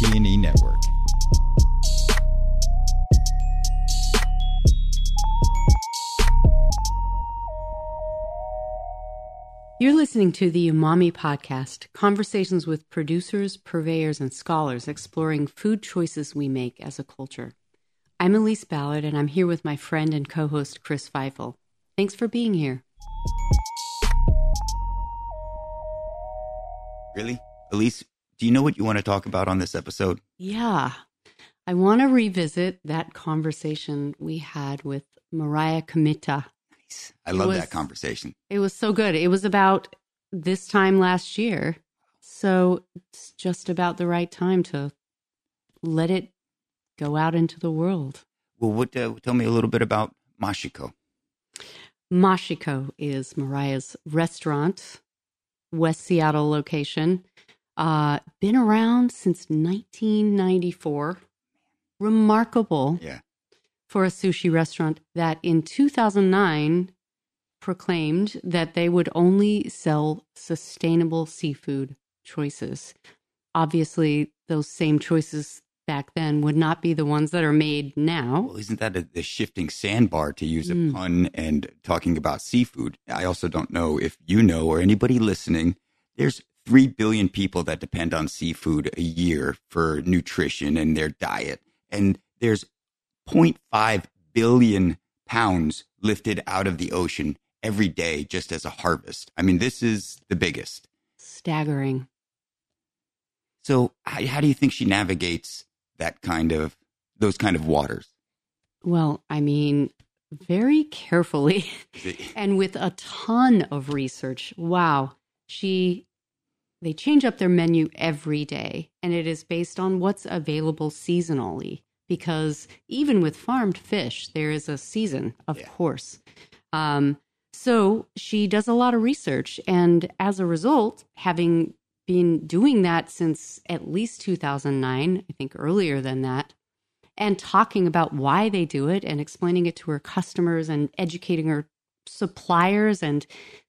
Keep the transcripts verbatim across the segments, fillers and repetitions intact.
T N E Network. You're listening to the Umami Podcast, conversations with producers, purveyors, and scholars exploring food choices we make as a culture. I'm Elise Ballard, and I'm here with my friend and co-host, Chris Feifel. Thanks for being here. Really? Elise, do you know what you want to talk about on this episode? Yeah. I want to revisit that conversation we had with Mariah Kmitta. I love was, that conversation. It was so good. It was about this time last year. So it's just about the right time to let it go out into the world. Well, what? Uh, tell me a little bit about Mashiko. Mashiko is Mariah's restaurant, West Seattle location. Uh, been around since nineteen ninety-four. Remarkable. Yeah. For a sushi restaurant that in two thousand nine proclaimed that they would only sell sustainable seafood choices. Obviously, those same choices back then would not be the ones that are made now. Well, isn't that a, a shifting sandbar, to use a mm. pun, and talking about seafood? I also don't know if you know or anybody listening, there's three billion people that depend on seafood a year for nutrition and their diet. And there's zero point five billion pounds lifted out of the ocean every day just as a harvest. I mean, this is the biggest. Staggering. So how, how do you think she navigates that kind of, those kind of waters? Well, I mean, very carefully and with a ton of research. Wow. She, they change up their menu every day, and it is based on what's available seasonally. Because even with farmed fish, there is a season, of yeah. course. Um, so she does a lot of research. And as a result, having been doing that since at least two thousand nine, I think earlier than that, and talking about why they do it and explaining it to her customers and educating her suppliers and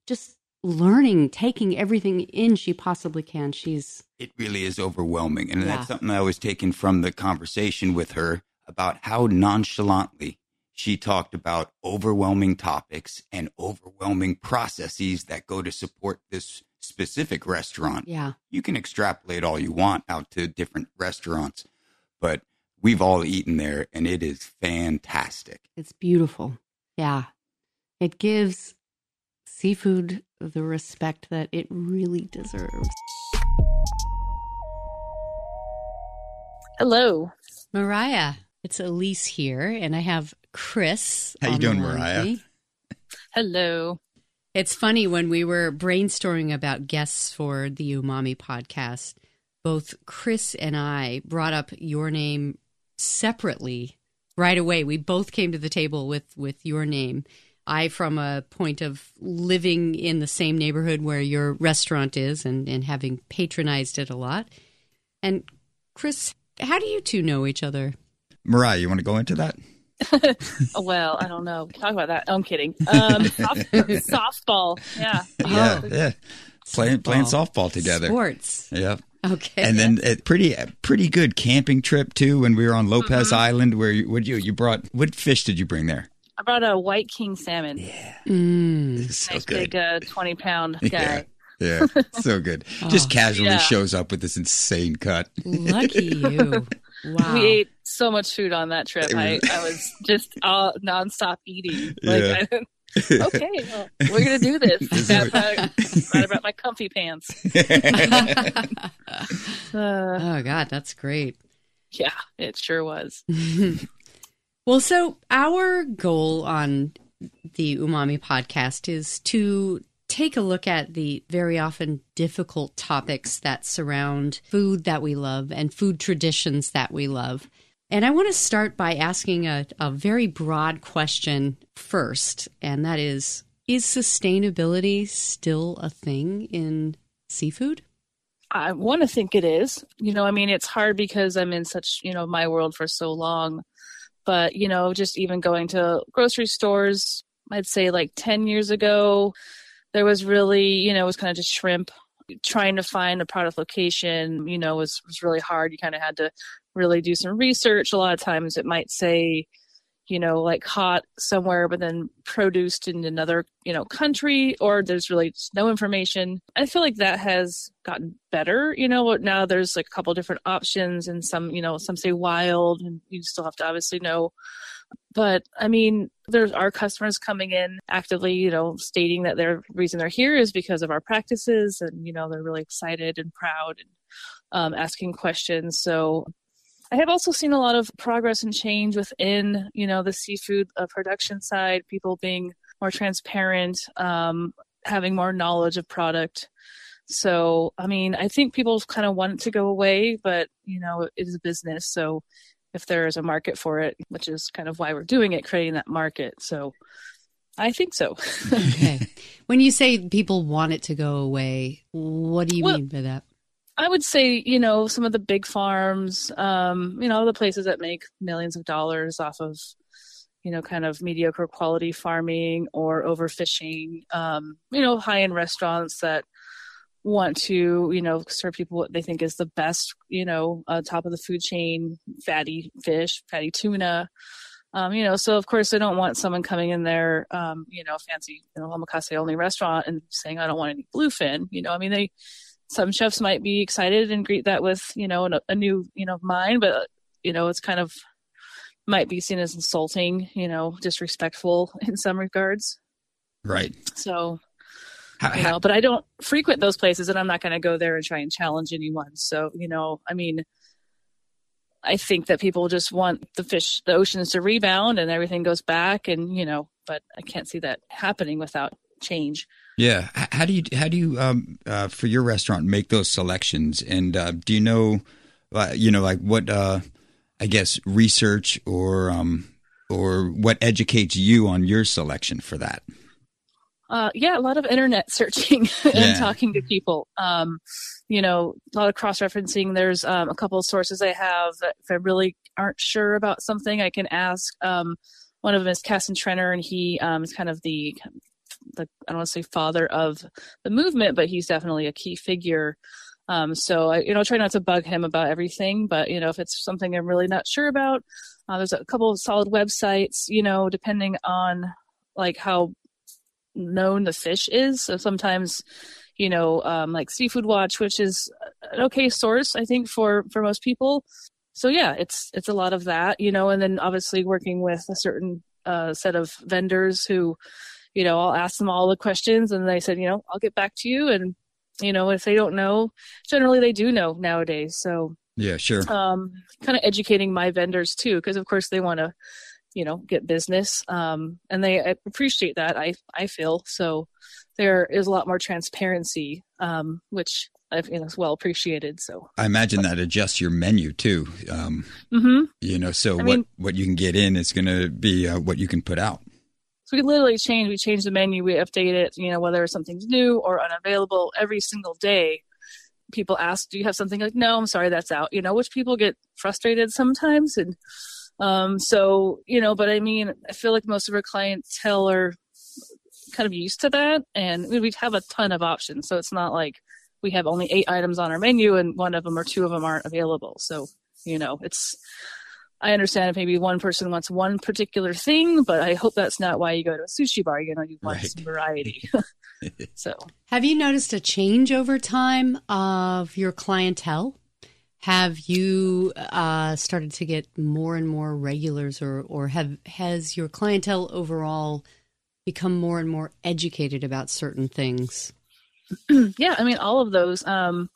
just learning, taking everything in she possibly can. She's It really is overwhelming. And yeah. that's something I was taking from the conversation with her about how nonchalantly she talked about overwhelming topics and overwhelming processes that go to support this specific restaurant. Yeah. You can extrapolate all you want out to different restaurants, but we've all eaten there and it is fantastic. It's beautiful. Yeah. It gives seafood the respect that it really deserves. Hello, Mariah. It's Elise here, and I have Chris. How you doing, Mariah? Hello. It's funny, when we were brainstorming about guests for the Umami Podcast, both Chris and I brought up your name separately right away. We both came to the table with with your name. I, from a point of living in the same neighborhood where your restaurant is and, and having patronized it a lot. And Chris, how do you two know each other? Mariah, you want to go into that? Well, I don't know. Talk about that. Oh, I'm kidding. Um, softball. Yeah. Yeah. yeah. Playing, softball. playing softball together. Sports. Yeah. Okay. And then a pretty a pretty good camping trip, too, when we were on Lopez mm-hmm. Island. Where you, you, you brought, what fish did you bring there? I brought a white king salmon. Yeah. Mm. So nice good. Big uh, twenty pound guy. Yeah. yeah. So good. oh, Just casually yeah. shows up with this insane cut. Lucky you. Wow. We ate so much food on that trip. I, I was just all nonstop eating. Like, yeah. I, okay, well, we're going to do this. That's how I brought my comfy pants. uh, oh, God. That's great. Yeah, it sure was. Well, so our goal on the Umami Podcast is to take a look at the very often difficult topics that surround food that we love and food traditions that we love. And I want to start by asking a, a very broad question first, and that is, is sustainability still a thing in seafood? I want to think it is. You know, I mean, it's hard because I'm in such, you know, my world for so long. But, you know, just even going to grocery stores, I'd say like ten years ago, there was really, you know, it was kind of just shrimp, trying to find a product location, you know, was, was really hard. You kind of had to really do some research. A lot of times it might say, you know, like hot somewhere, but then produced in another, you know, country, or there's really no information. I feel like that has gotten better, you know, now there's like a couple different options, and some, you know, some say wild, and you still have to obviously know. But I mean, there's our customers coming in actively, you know, stating that their reason they're here is because of our practices, and, you know, they're really excited and proud and um, asking questions. So I have also seen a lot of progress and change within, you know, the seafood uh, production side, people being more transparent, um, having more knowledge of product. So, I mean, I think people kind of want it to go away, but, you know, it is a business. So if there is a market for it, which is kind of why we're doing it, creating that market. So I think so. Okay. When you say people want it to go away, what do you well, mean by that? I would say, you know, some of the big farms, um, you know, the places that make millions of dollars off of, you know, kind of mediocre quality farming or overfishing, um, you know, high-end restaurants that want to, you know, serve people what they think is the best, you know, uh, top of the food chain, fatty fish, fatty tuna, um, you know, so of course I don't want someone coming in there, um, you know, fancy, you know, omakase only restaurant and saying, I don't want any bluefin, you know, I mean, they, some chefs might be excited and greet that with, you know, a, a new, you know, mind, but, you know, it's kind of might be seen as insulting, you know, disrespectful in some regards. Right. So, how, you know, how- but I don't frequent those places, and I'm not going to go there and try and challenge anyone. So, you know, I mean, I think that people just want the fish, the oceans to rebound and everything goes back, and, you know, but I can't see that happening without change. Yeah. How do you, how do you, um, uh, for your restaurant, make those selections? And, uh, do you know, uh, you know, like what, uh, I guess research or, um, or what educates you on your selection for that? Uh, yeah, a lot of internet searching and yeah. talking to people. Um, you know, a lot of cross-referencing. There's, um, a couple of sources I have that if I really aren't sure about something, I can ask. Um, one of them is Casson Trenner, and he, um, is kind of the, The, I don't want to say father of the movement, but he's definitely a key figure. Um, so I, you know, try not to bug him about everything, but you know, if it's something I'm really not sure about, uh, there's a couple of solid websites, you know, depending on like how known the fish is. So sometimes, you know, um, like Seafood Watch, which is an okay source, I think, for, for most people. So yeah, it's, it's a lot of that, you know, and then obviously working with a certain uh, set of vendors who, you know, I'll ask them all the questions, and they said, you know, I'll get back to you. And, you know, if they don't know, generally they do know nowadays. So yeah, sure. Um, kind of educating my vendors too, 'cause of course they want to, you know, get business. Um, and they I appreciate that. I, I feel so there is a lot more transparency, um, which I think is well appreciated. So I imagine that adjusts your menu too. Um, mm-hmm. you know, so I what, mean, what you can get in is going to be uh, what you can put out. We literally change, we change the menu, we update it, you know, whether something's new or unavailable every single day. People ask, do you have something? Like, no, I'm sorry, that's out, you know, which people get frustrated sometimes. And um, so, you know, but I mean, I feel like most of our clientele are kind of used to that. And we have a ton of options. So it's not like we have only eight items on our menu and one of them or two of them aren't available. So, you know, it's, I understand if maybe one person wants one particular thing, but I hope that's not why you go to a sushi bar. You know, you want right. some variety. So, have you noticed a change over time of your clientele? Have you uh, started to get more and more regulars, or or have has your clientele overall become more and more educated about certain things? Yeah, I mean, all of those. Um,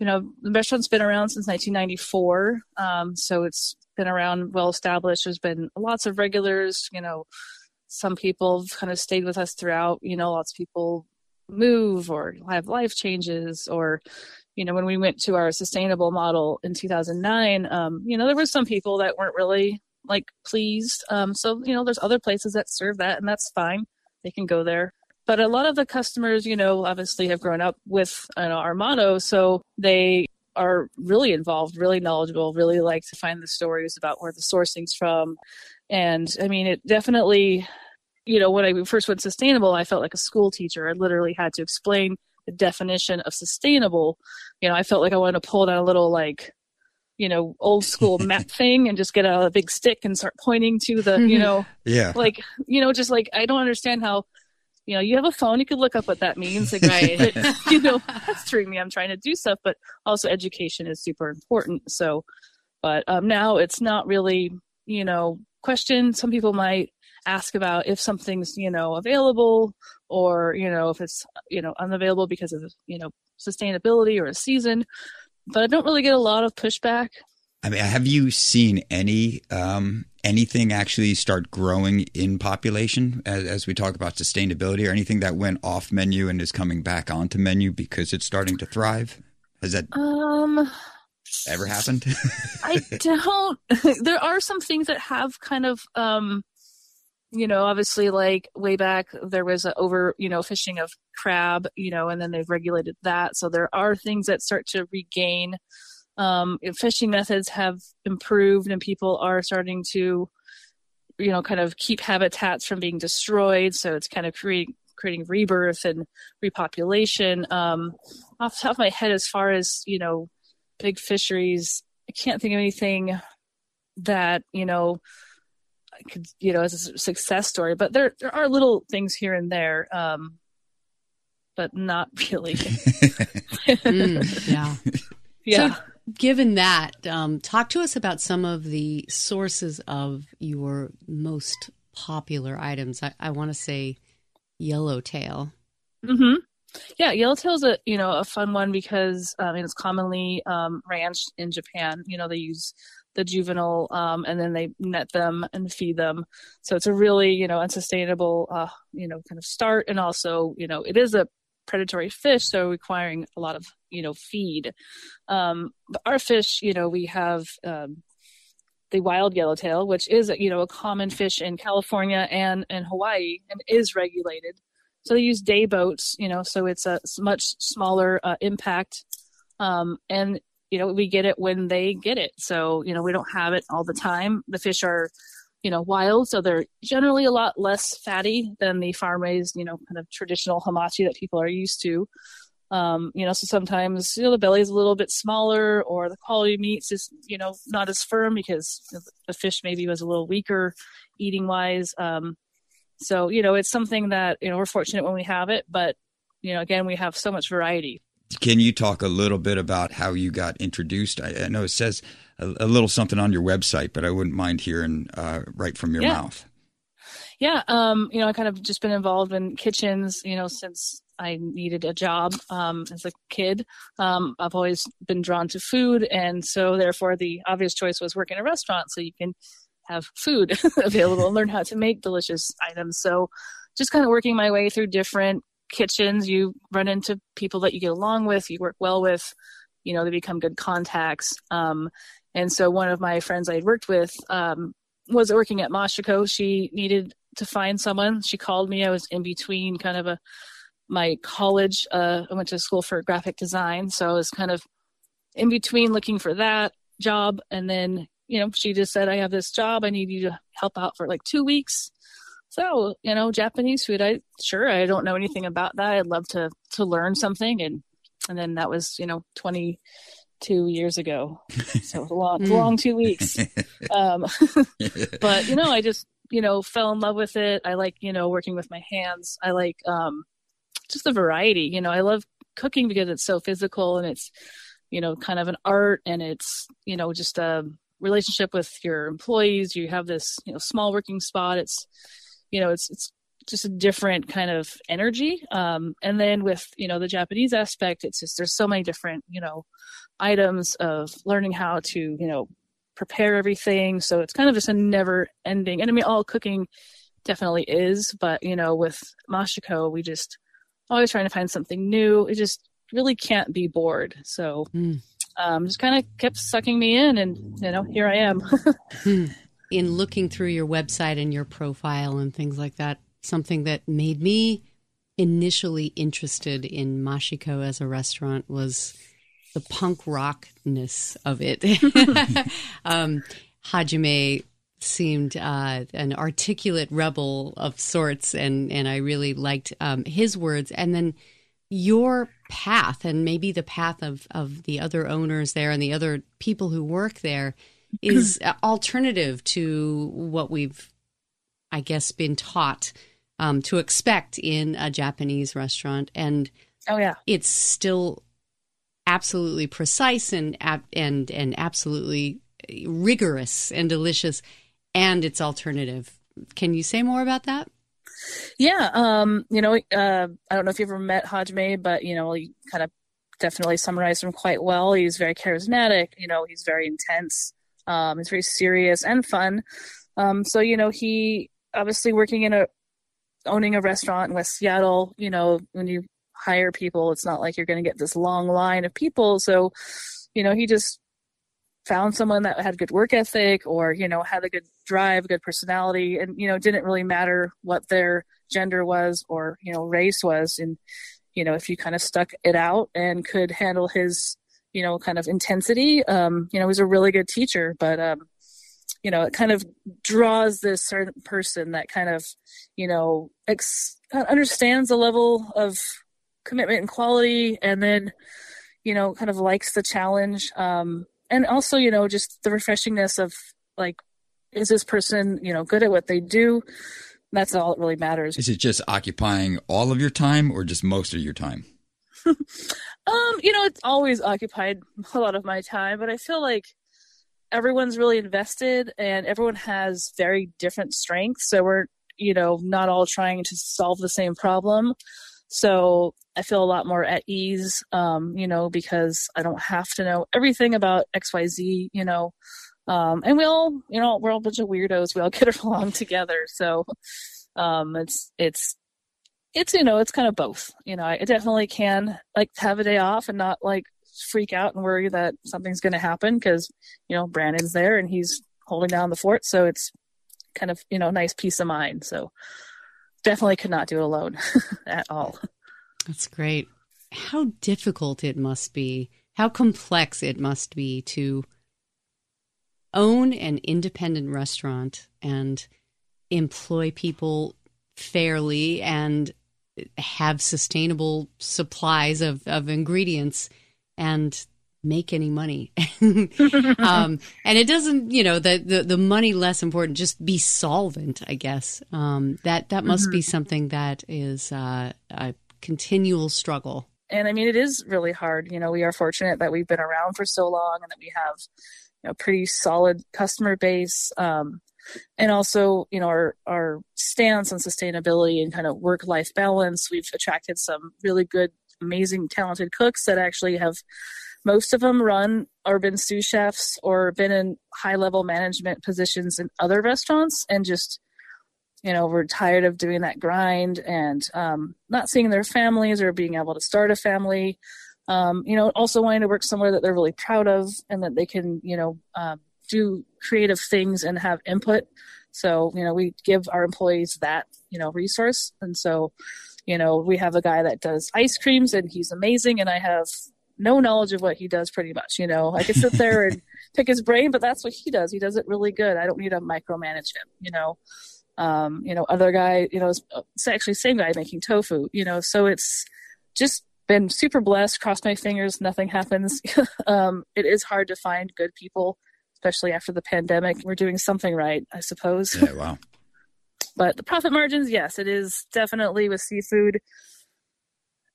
you know, the restaurant's been around since nineteen ninety-four, um, so it's been around, well established. There's been lots of regulars, you know, some people have kind of stayed with us throughout, you know, lots of people move or have life changes, or, you know, when we went to our sustainable model in two thousand nine, um, you know, there were some people that weren't really like pleased. Um, so, you know, there's other places that serve that, and that's fine. They can go there. But a lot of the customers, you know, obviously have grown up with you know, our motto. So they are really involved, really knowledgeable, really like to find the stories about where the sourcing's from. And I mean, it definitely, you know, when I first went sustainable, I felt like a school teacher. I literally had to explain definition of sustainable, you know, I felt like I wanted to pull down a little, like, you know, old school map thing and just get out a big stick and start pointing to the, you know, yeah, like, you know, just like, I don't understand how, you know, you have a phone, you could look up what that means. Like, right. You know, that's through me. I'm trying to do stuff, but also education is super important. So, but um, now it's not really, you know, questioned. Some people might ask about if something's, you know, available or, you know, if it's, you know, unavailable because of, you know, sustainability or a season. But I don't really get a lot of pushback. I mean, have you seen any um, anything actually start growing in population as, as we talk about sustainability, or anything that went off menu and is coming back onto menu because it's starting to thrive? Has that um, ever happened? I don't. There are some things that have kind of, um, you know, obviously, like way back there was a over, you know, fishing of crab, you know, and then they've regulated that. So there are things that start to regain. Um, fishing methods have improved and people are starting to, you know, kind of keep habitats from being destroyed. So it's kind of creating, creating rebirth and repopulation. Um, off the top of my head, as far as, you know, big fisheries, I can't think of anything that, you know, I could, you know, as a success story, but there, there are little things here and there. Um, but not really. mm, yeah. Yeah. So, given that, um, talk to us about some of the sources of your most popular items. I, I want to say yellowtail. Mm-hmm. Yeah, yellowtail is a, you know, a fun one because I mean, it's commonly um, ranched in Japan. You know, they use the juvenile um, and then they net them and feed them. So it's a really, you know, unsustainable, uh, you know, kind of start. And also, you know, it is a predatory fish, so requiring a lot of, you know, feed. Um, but our fish, you know, we have um, the wild yellowtail, which is, you know, a common fish in California and in Hawaii and is regulated. So they use day boats, you know, so it's a much smaller uh, impact. Um, and, you know, we get it when they get it. So, you know, we don't have it all the time. The fish are, you know, wild. So they're generally a lot less fatty than the farm-raised, you know, kind of traditional hamachi that people are used to. Um, you know, so sometimes, you know, the belly is a little bit smaller or the quality of meat's just, you know, not as firm because the fish maybe was a little weaker eating wise. Um, so, you know, it's something that, you know, we're fortunate when we have it, but, you know, again, we have so much variety. Can you talk a little bit about how you got introduced? I, I know it says a, a little something on your website, but I wouldn't mind hearing uh, right from your yeah. mouth. Yeah. Um, you know, I kind of just been involved in kitchens, you know, since I needed a job um, as a kid. Um, I've always been drawn to food. And so therefore the obvious choice was work in a restaurant so you can have food available and learn how to make delicious items. So just kind of working my way through different kitchens, you run into people that you get along with, you work well with, you know, they become good contacts. Um, and so one of my friends I had worked with um, was working at Mashiko. She needed to find someone. She called me. I was in between kind of a, my college, uh, I went to school for graphic design. So I was kind of in between looking for that job. And then, you know, she just said, I have this job. I need you to help out for like two weeks. So, you know, Japanese food, I sure, I don't know anything about that. I'd love to, to learn something. And, and then that was, you know, twenty-two years ago. So it was a long, long two weeks. Um, but, you know, I just, you know, fell in love with it. I like, you know, working with my hands. I like um, just the variety, you know, I love cooking because it's so physical and it's, you know, kind of an art and it's, you know, just a relationship with your employees. You have this, you know, small working spot. It's, you know, it's it's just a different kind of energy. Um, and then with, you know, the Japanese aspect, it's just there's so many different, you know, items of learning how to, you know, prepare everything. So it's kind of just a never ending. And I mean, all cooking definitely is. But, you know, with Mashiko, we just always trying to find something new. It just really can't be bored. So mm. um, just kind of kept sucking me in. And, you know, here I am. mm. In looking through your website and your profile and things like that, something that made me initially interested in Mashiko as a restaurant was the punk rockness of it. um, Hajime seemed uh, an articulate rebel of sorts, and, and I really liked um, his words. And then your path and maybe the path of, of the other owners there and the other people who work there is alternative to what we've, I guess, been taught um, to expect in a Japanese restaurant. And oh yeah, it's still absolutely precise and and and absolutely rigorous and delicious, and it's alternative. Can you say more about that? Yeah, um, you know, uh, I don't know if you've ever met Hajime, but, you know, you kind of definitely summarized him quite well. He's very charismatic, you know, he's very intense, um, he's very serious and fun. Um, so, you know, he obviously working in a, owning a restaurant in West Seattle, you know, when you hire people, it's not like you're going to get this long line of people. So, you know, he just found someone that had good work ethic or, you know, had a good drive, good personality, and, you know, didn't really matter what their gender was or, you know, race was. And, you know, if you kind of stuck it out and could handle his, you know, kind of intensity, um, you know, he was a really good teacher, but, um, you know, it kind of draws this certain person that kind of, you know, ex- understands the level of commitment and quality, and then, you know, kind of likes the challenge. Um, And also, you know, just the refreshingness of, like, is this person, you know, good at what they do? That's all that really matters. Is it just occupying all of your time or just most of your time? um, you know, it's always occupied a lot of my time, but I feel like everyone's really invested and everyone has very different strengths. So we're, you know, not all trying to solve the same problem. So I feel a lot more at ease, um, you know, because I don't have to know everything about X Y Z, you know. Um, and we all, you know, we're all a bunch of weirdos. We all get along together. So um, it's, it's, it's, you know, it's kind of both. You know, I definitely can, like, have a day off and not, like, freak out and worry that something's going to happen because, you know, Brandon's there and he's holding down the fort. So it's kind of, you know, nice peace of mind. So definitely could not do it alone at all. That's great. How difficult it must be, how complex it must be to own an independent restaurant and employ people fairly and have sustainable supplies of, of ingredients and make any money. um, and it doesn't, you know, the, the, the money less important, just be solvent, I guess. Um, that, that must mm-hmm. be something that is uh, a continual struggle. And I mean, it is really hard. You know, we are fortunate that we've been around for so long and that we have, you know, pretty solid customer base. Um, and also, you know, our, our stance on sustainability and kind of work-life balance, we've attracted some really good, amazing, talented cooks that actually have, most of them run or been sous chefs or been in high-level management positions in other restaurants, and just, you know, we're tired of doing that grind and um, not seeing their families or being able to start a family. Um, you know, also wanting to work somewhere that they're really proud of and that they can, you know, uh, do creative things and have input. So, you know, we give our employees that, you know, resource. And so, you know, we have a guy that does ice creams and he's amazing, and I have no knowledge of what he does, pretty much. You know, I could sit there and pick his brain, but that's what he does. He does it really good. I don't need to micromanage him, you know. Um, you know, other guy, you know, it's actually the same guy making tofu, you know. So it's just been super blessed. Cross my fingers, nothing happens. um, it is hard to find good people, especially after the pandemic. We're doing something right, I suppose. Yeah, wow. But the profit margins, yes, it is definitely with seafood.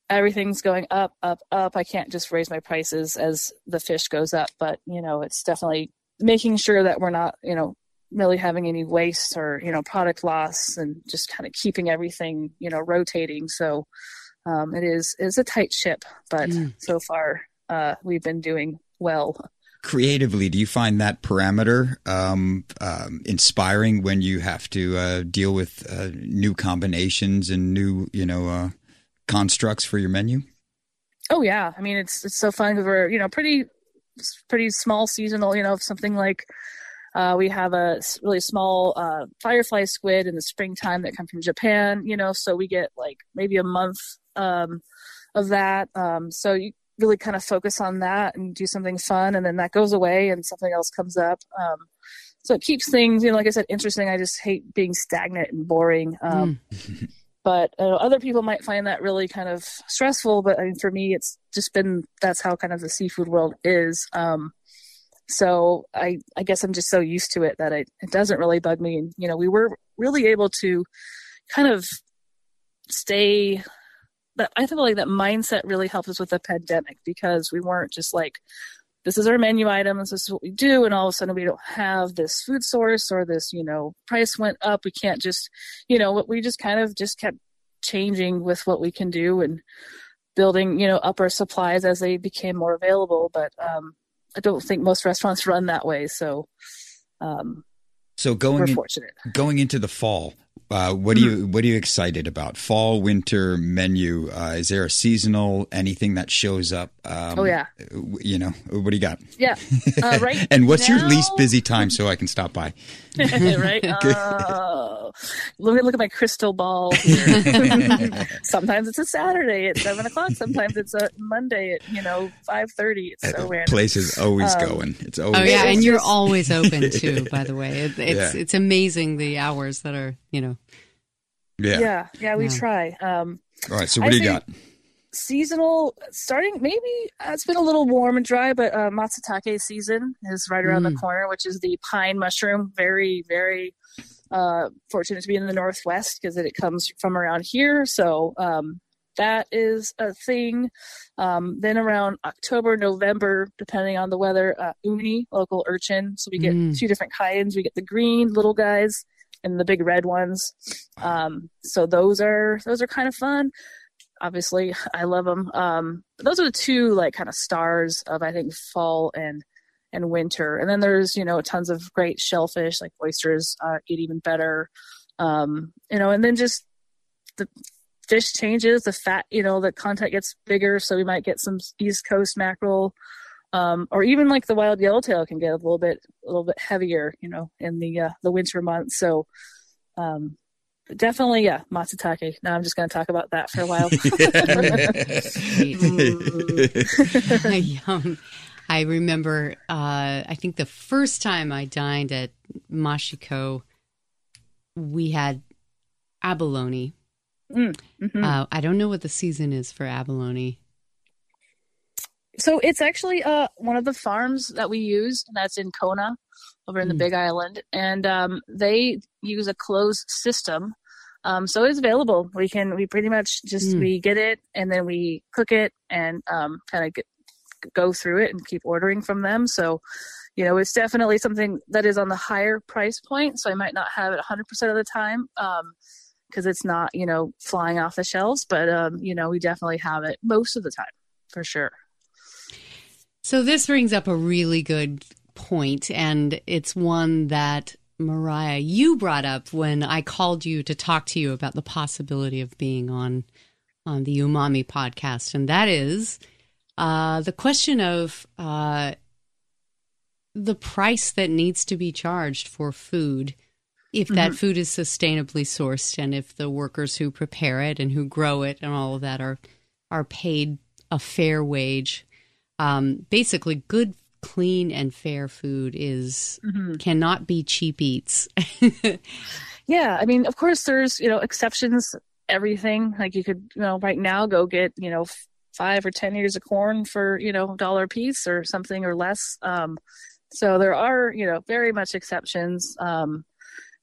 Everything's going up, up, up. I can't just raise my prices as the fish goes up, but, you know, it's definitely making sure that we're not, you know, really having any waste or, you know, product loss, and just kind of keeping everything, you know, rotating. So um, it is, is a tight ship, but mm. so far uh, we've been doing well. Creatively, do you find that parameter um, um, inspiring when you have to uh, deal with uh, new combinations and new, you know, uh, constructs for your menu? Oh yeah. I mean, it's, it's so fun because we're, you know, pretty, pretty small seasonal, you know, something like, Uh, we have a really small uh, firefly squid in the springtime that come from Japan, you know, so we get like maybe a month um, of that. Um, so you really kind of focus on that and do something fun, and then that goes away and something else comes up. Um, so it keeps things, you know, like I said, interesting. I just hate being stagnant and boring. Um, mm. But uh, other people might find that really kind of stressful. But I mean, for me, it's just been, that's how kind of the seafood world is. Um, so I, I guess I'm just so used to it that it, it doesn't really bug me. And, you know, we were really able to kind of stay, but I feel like that mindset really helped us with the pandemic, because we weren't just like, this is our menu item, this is what we do, and all of a sudden we don't have this food source, or this, you know, price went up. We can't just, you know, we just kind of just kept changing with what we can do and building, you know, up our supplies as they became more available. But um, I don't think most restaurants run that way. So, um, so going we're in, fortunate. Going into the fall, uh, what mm-hmm. do you what are you excited about? Fall, winter menu? Uh, is there a seasonal anything that shows up? Um, oh yeah, you know, what do you got? Yeah, uh, right. And what's now? Your least busy time so I can stop by? Right. Uh, let me look at my crystal ball here. Sometimes it's a Saturday at seven o'clock. Sometimes it's a Monday at you know five thirty. It's so random. Place is always um, going. It's always. Oh yeah, and you're always open too. By the way, it, it's yeah. it's amazing the hours that are you know. Yeah. Yeah. Yeah. We yeah. try. Um, All right. So what I do you got? Seasonal starting maybe uh, it's been a little warm and dry, but uh, matsutake season is right around mm. the corner, which is the pine mushroom. Very, very uh, fortunate to be in the Northwest because it, it comes from around here. So um, that is a thing. Um, then around October, November, depending on the weather, uh, uni, local urchin. So we get mm. two different kinds. We get the green little guys and the big red ones. Um, so those are those are kind of fun. Obviously, I love them. Um, but those are the two, like, kind of stars of, I think, fall and and winter. And then there's, you know, tons of great shellfish, like oysters uh, get even better. Um, you know, and then just the fish changes, the fat, you know, the content gets bigger. So we might get some East Coast mackerel, um, or even like the wild yellowtail can get a little bit a little bit heavier, you know, in the uh, the winter months. So. Um, Definitely, yeah, matsutake. Now I'm just going to talk about that for a while. mm. I remember, uh, I think the first time I dined at Mashiko, we had abalone. Mm. Mm-hmm. Uh, I don't know what the season is for abalone. So it's actually uh, one of the farms that we use, and that's in Kona, over in mm. the Big Island. And um, they use a closed system. Um, so it's available. We can, we pretty much just, mm. we get it and then we cook it and um, kind of get, go through it and keep ordering from them. So, you know, it's definitely something that is on the higher price point. So I might not have it one hundred percent of the time because um, it's not, you know, flying off the shelves. But, um, you know, we definitely have it most of the time for sure. So this brings up a really good point, and it's one that Mariah, you brought up when I called you to talk to you about the possibility of being on on the Umami podcast, and that is uh, the question of uh, the price that needs to be charged for food if mm-hmm. that food is sustainably sourced and if the workers who prepare it and who grow it and all of that are are paid a fair wage. Um, basically, good, clean, and fair food is mm-hmm. cannot be cheap eats. Yeah, I mean, of course, there's you know exceptions. Everything like you could you know right now go get you know five or ten ears of corn for you know a dollar a piece or something or less. Um, so there are you know very much exceptions. Um,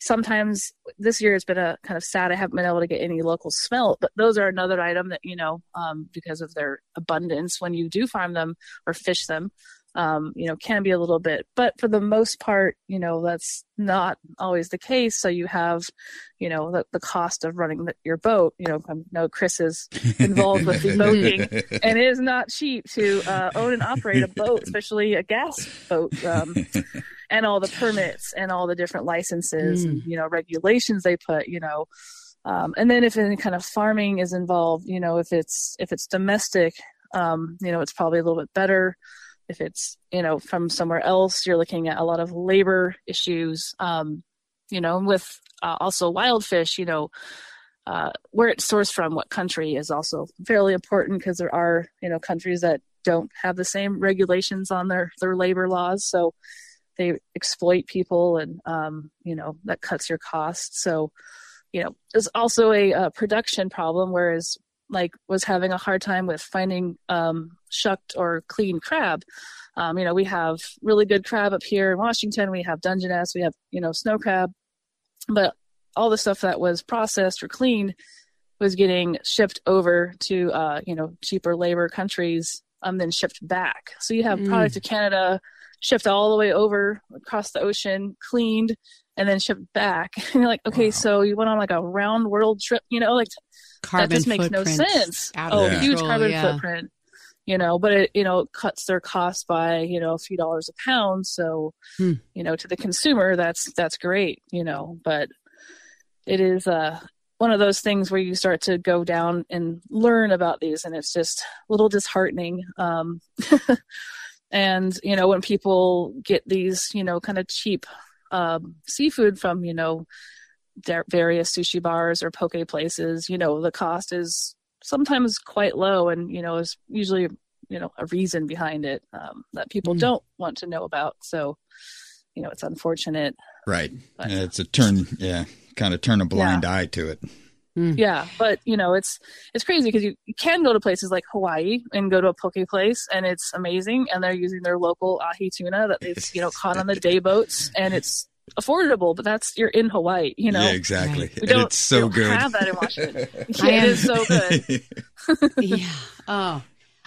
sometimes this year it's been a kind of sad. I haven't been able to get any local smelt, but those are another item that, you know, um, because of their abundance, when you do farm them or fish them, um, you know, can be a little bit, but for the most part, you know, that's not always the case. So you have, you know, the, the cost of running the, your boat, you know, I know Chris is involved with the boating and it is not cheap to uh, own and operate a boat, especially a gas boat. Um, and all the permits and all the different licenses mm. and, you know, regulations they put, you know, um, and then if any kind of farming is involved, you know, if it's, if it's domestic, um, you know, it's probably a little bit better. If it's, you know, from somewhere else, you're looking at a lot of labor issues, um, you know, with uh, also wild fish, you know, uh, where it's sourced from, what country is also fairly important because there are, you know, countries that don't have the same regulations on their, their labor laws. So, they exploit people and, um, you know, that cuts your costs. So you know, is also a uh, production problem, whereas like was having a hard time with finding um, shucked or clean crab. Um, you know, we have really good crab up here in Washington. We have Dungeness, we have, you know, snow crab, but all the stuff that was processed or cleaned was getting shipped over to, uh, you know, cheaper labor countries, um, then shipped back. So you have mm. product to Canada, shipped all the way over across the ocean, cleaned, and then shipped back. And you're like, okay, wow. So you went on like a round world trip, you know, like carbon that just makes no sense. Oh, yeah. Huge carbon yeah. footprint, you know, but it, you know, cuts their cost by, you know, a few dollars a pound. So, hmm. you know, to the consumer, that's, that's great, you know, but it is uh, one of those things where you start to go down and learn about these, and it's just a little disheartening. Um, and, you know, when people get these, you know, kind of cheap um, seafood from, you know, various sushi bars or poke places, you know, the cost is sometimes quite low, and, you know, is usually, you know, a reason behind it um, that people mm. don't want to know about. So, you know, it's unfortunate. Right. But, yeah, it's a turn. Yeah. Kind of turn a blind yeah. eye to it. Mm. Yeah. But, you know, it's, it's crazy because you, you can go to places like Hawaii and go to a poke place and it's amazing. And they're using their local ahi tuna that they've, you know, caught on the day boats, and it's affordable, but that's, you're in Hawaii, you know. Yeah, exactly. Right. We don't, and it's so we don't good. Have that in Washington. Yeah, it is so good. yeah. Oh,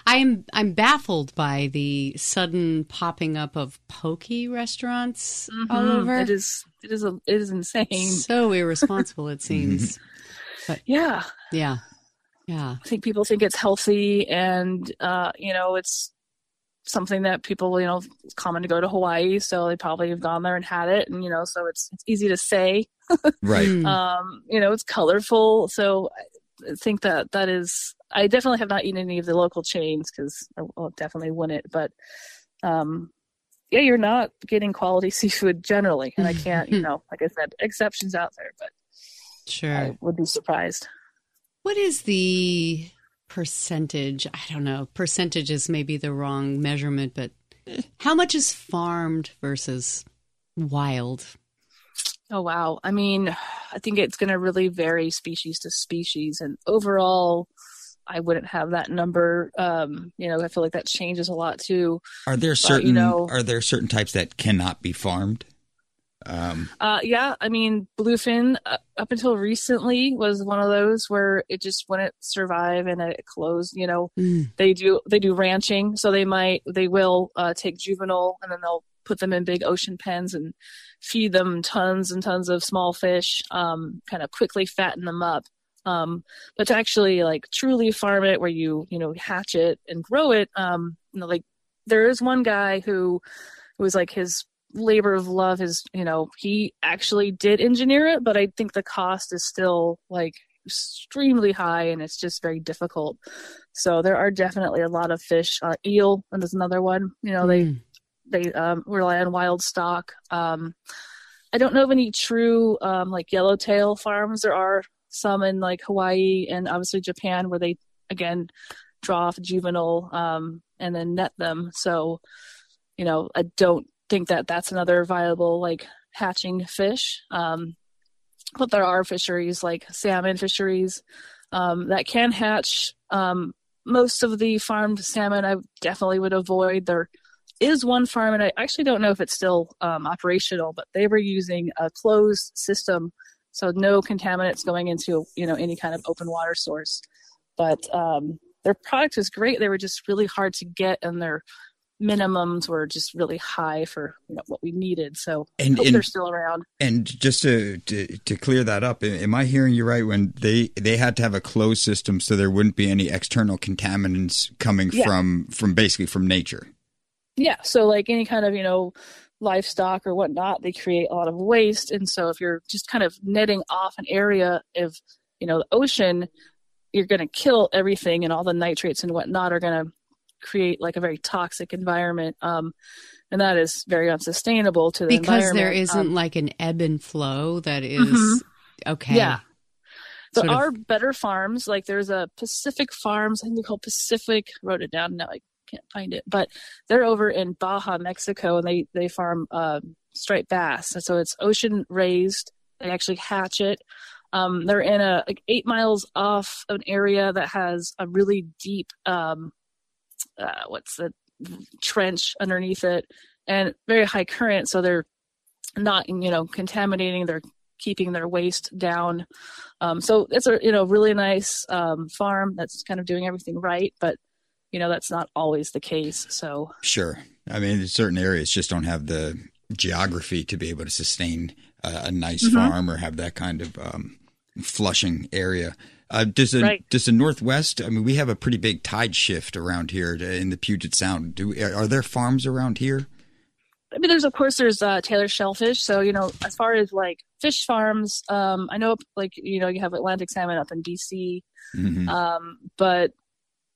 I'm I'm baffled by the sudden popping up of poke restaurants mm-hmm. all over. It is it is a, it is insane. So irresponsible it seems. But, yeah. Yeah. Yeah. I think people think it's healthy, and uh, you know, it's something that people, you know, it's common to go to Hawaii, so they probably have gone there and had it, and you know, so it's it's easy to say, right? Um, you know, it's colorful, so I think that that is. I definitely have not eaten any of the local chains because I well, definitely wouldn't. But um, yeah, you're not getting quality seafood generally, and I can't, you know, like I said, exceptions out there, but sure, I would be surprised. What is the percentage, I don't know, percentage is maybe the wrong measurement, but how much is farmed versus wild? Oh, wow. I mean, I think it's going to really vary species to species. And overall, I wouldn't have that number. Um, you know, I feel like that changes a lot too. Are there certain, but, you know, are there certain types that cannot be farmed? Um, uh, yeah, I mean, bluefin uh, up until recently was one of those where it just wouldn't survive and it closed. You know, mm. they do they do ranching, so they might they will uh, take juvenile and then they'll put them in big ocean pens and feed them tons and tons of small fish, um, kind of quickly fatten them up. Um, but to actually like truly farm it, where you you know hatch it and grow it, um, you know, like there is one guy who was like his labor of love is, you know, he actually did engineer it, but I think the cost is still like extremely high and it's just very difficult. So there are definitely a lot of fish, uh, eel, and there's another one, you know, mm. they, they um, rely on wild stock. Um, I don't know of any true um, like yellowtail farms. There are some in like Hawaii and obviously Japan where they, again, draw off juvenile um, and then net them. So, you know, I don't think that that's another viable like hatching fish, um but there are fisheries like salmon fisheries um that can hatch. Um most of the farmed salmon I definitely would avoid. There is one farm, and I actually don't know if it's still um operational, but they were using a closed system, so no contaminants going into, you know, any kind of open water source, but um their product was great. They were just really hard to get, and they're minimums were just really high for, you know, what we needed. So and, I hope and, they're still around. And just to, to to clear that up, am I hearing you right when they they had to have a closed system so there wouldn't be any external contaminants coming yeah. from from basically from nature? Yeah. So like any kind of, you know, livestock or whatnot, they create a lot of waste. And so if you're just kind of netting off an area of, you know, the ocean, you're going to kill everything, and all the nitrates and whatnot are going to create like a very toxic environment, um and that is very unsustainable to the because environment. There isn't um, like an ebb and flow that is mm-hmm. okay yeah there sort are of. Better farms, like there's a Pacific Farms, I think they're called Pacific, wrote it down, now I can't find it, but they're over in Baja, Mexico, and they they farm uh striped bass, and so it's ocean raised, they actually hatch it, Um, they're in a like eight miles off an area that has a really deep, um, uh, what's the trench underneath it, and very high current. So they're not, you know, contaminating. They're keeping their waste down. Um, so it's a, you know, really nice um, farm that's kind of doing everything right. But, you know, that's not always the case. So sure. I mean, certain areas just don't have the geography to be able to sustain a, a nice mm-hmm. farm or have that kind of um, flushing area. Uh, does, the, right. does the Northwest, I mean, we have a pretty big tide shift around here to, in the Puget Sound. Do we, are there farms around here? I mean, there's, of course, there's uh, Taylor Shellfish. So, you know, as far as like fish farms, um, I know, like, you know, you have Atlantic salmon up in B C, mm-hmm. um, but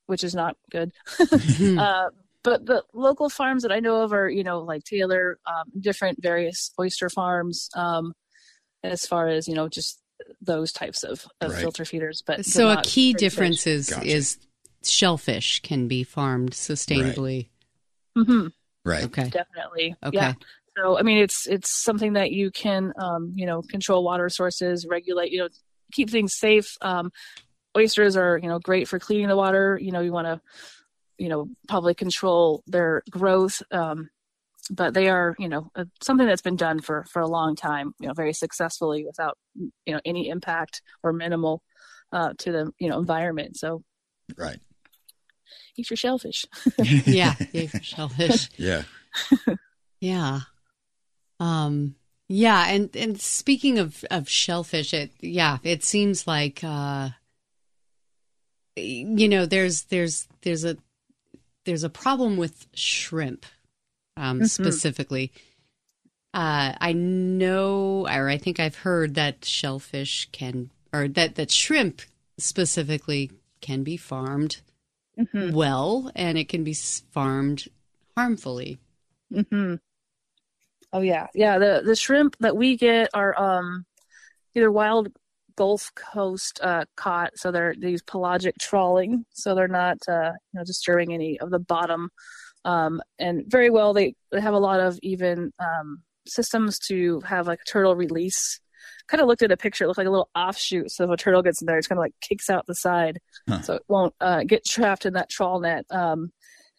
which is not good. uh, but the local farms that I know of are, you know, like Taylor, um, different various oyster farms, um, as far as, you know, just those types of, of right. filter feeders. But so a key difference fish. is gotcha. is shellfish can be farmed sustainably. Right. Mm-hmm. Right. Okay. Definitely. Okay. Yeah. So, I mean, it's it's something that you can, um, you know, control water sources, regulate, you know, keep things safe. Um, oysters are, you know, great for cleaning the water. You know, you want to, you know, probably control their growth. Um, but they are, you know, uh, something that's been done for, for a long time, you know, very successfully without, you know, any impact or minimal uh, to the, you know, environment. So. Right. Eat your shellfish. yeah, eat your shellfish. Yeah. yeah. Um, yeah, and, and speaking of, of shellfish, it yeah, it seems like uh, you know, there's there's there's a there's a problem with shrimp, um, mm-hmm. specifically. Uh, I know or I think I've heard that shellfish can or that, that shrimp specifically can be farmed. Mm-hmm. Well, and it can be farmed harmfully. Mm-hmm. Oh yeah, yeah. The the shrimp that we get are um, either wild Gulf Coast uh, caught, so they're these pelagic trawling, so they're not uh, you know disturbing any of the bottom, um, and very well they, they have a lot of even um, systems to have like a turtle release. Kind of looked at a picture, it looked like a little offshoot. So if a turtle gets in there, it's kind of like kicks out the side. Huh. So it won't uh, get trapped in that trawl net. Um,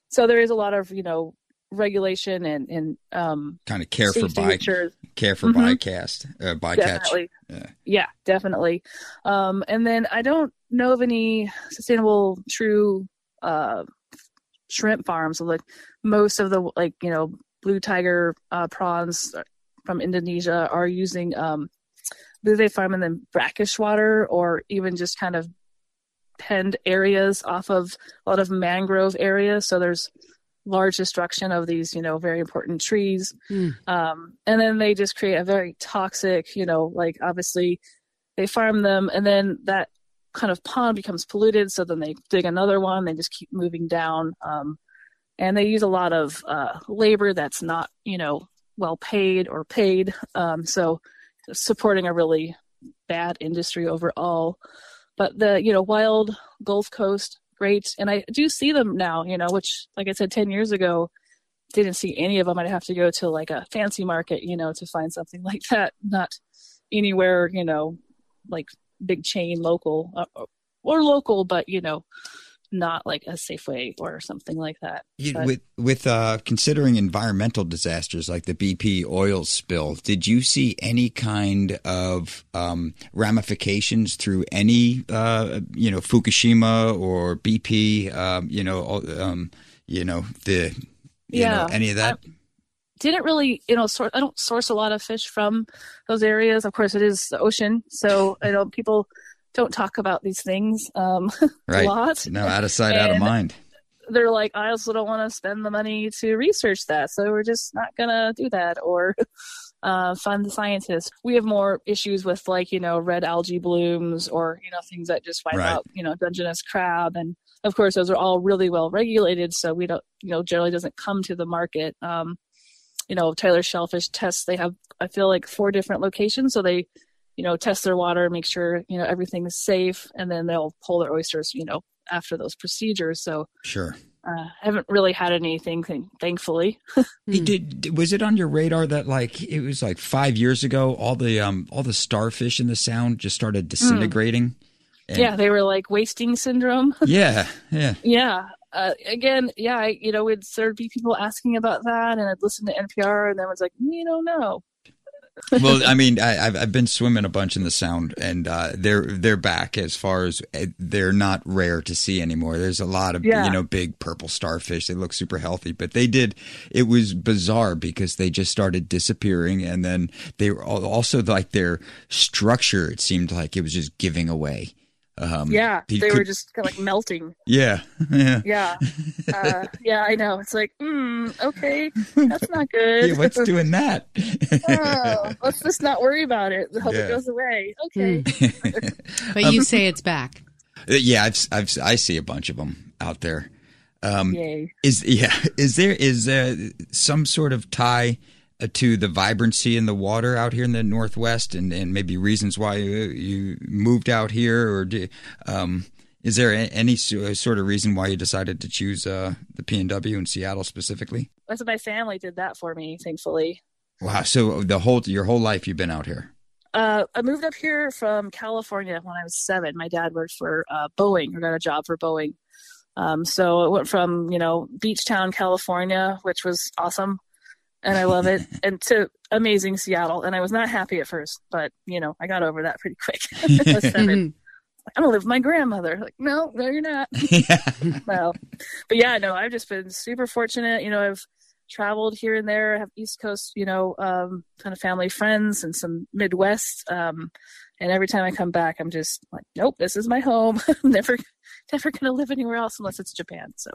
so there is a lot of, you know, regulation and, and um, kind of care for, by, care for mm-hmm. bycast, uh, bycatch. Definitely. Yeah. yeah, definitely. Um, and then I don't know of any sustainable true uh, shrimp farms. So like most of the, like, you know, blue tiger uh, prawns from Indonesia are using um, they farm in the brackish water or even just kind of penned areas off of a lot of mangrove areas. So there's large destruction of these, you know, very important trees. Mm. Um, and then they just create a very toxic, you know, like obviously they farm them and then that kind of pond becomes polluted. So then they dig another one, they just keep moving down. Um, and they use a lot of uh, labor that's not, you know, well paid or paid. Um, so supporting a really bad industry overall. But the, you know, wild Gulf Coast, great. And I do see them now, you know, which, like I said, ten years ago, didn't see any of them. I'd have to go to like a fancy market, you know, to find something like that, not anywhere, you know, like big chain local uh, or local, but, you know, not like a Safeway or something like that. You, with with uh, considering environmental disasters like the B P oil spill, did you see any kind of um, ramifications through any, uh, you know, Fukushima or B P, um, you know, um, you know, the, you yeah. know, any of that? I didn't really, you know, sort, I don't source a lot of fish from those areas. Of course, it is the ocean. So, you know, people don't talk about these things um, right. a lot. No, out of sight, and out of mind. They're like, I also don't want to spend the money to research that, so we're just not going to do that or uh, fund the scientists. We have more issues with like, you know, red algae blooms or, you know, things that just wipe right. out, you know, Dungeness crab. And of course, those are all really well regulated, so we don't, you know, generally doesn't come to the market. Um, you know, Taylor Shellfish tests, they have, I feel like four different locations, so they you know, test their water, make sure, you know, everything's safe, and then they'll pull their oysters, you know, after those procedures. So sure. Uh, haven't really had anything, thankfully. Did was it on your radar that like it was like five years ago? All the um all the starfish in the sound just started disintegrating. Mm. And yeah, they were like wasting syndrome. yeah, yeah, yeah. Uh, again, yeah, I, you know, we'd there'd be people asking about that, and I'd listen to N P R, and then it's like, you don't know. Well, I mean, I, I've I've been swimming a bunch in the sound, and uh, they're they're back as far as uh, they're not rare to see anymore. There's a lot of yeah. you know big purple starfish. They look super healthy, but they did. It was bizarre because they just started disappearing, and then they were also like their structure. It seemed like it was just giving away. Um, yeah, they could, were just kind of like melting. Yeah, yeah, yeah. Uh, yeah, I know. It's like, mm, okay, that's not good. Yeah, what's doing that? oh, let's just not worry about it. Hope yeah. it goes away. Okay. Mm. But you um, say it's back. Yeah, I've, I've, I see a bunch of them out there. Um, Yay. Is yeah? Is there is there some sort of tie to the vibrancy in the water out here in the Northwest, and, and maybe reasons why you, you moved out here, or do, um, is there any, any sort of reason why you decided to choose uh, the P N W in Seattle specifically? That's what my family did that for me, thankfully. Wow! So the whole your whole life you've been out here. Uh, I moved up here from California when I was seven. My dad worked for uh, Boeing, or got a job for Boeing. Um, so it went from you know beach town, California, which was awesome. And I love it, and to amazing Seattle. And I was not happy at first, but, you know, I got over that pretty quick. I was seven. I'm going to live with my grandmother. Like, no, no, you're not. Yeah. Well, but yeah, no, I've just been super fortunate. You know, I've traveled here and there. I have East Coast, you know, um, kind of family friends and some Midwest. Um, and every time I come back, I'm just like, nope, this is my home. I'm never never going to live anywhere else unless it's Japan. So,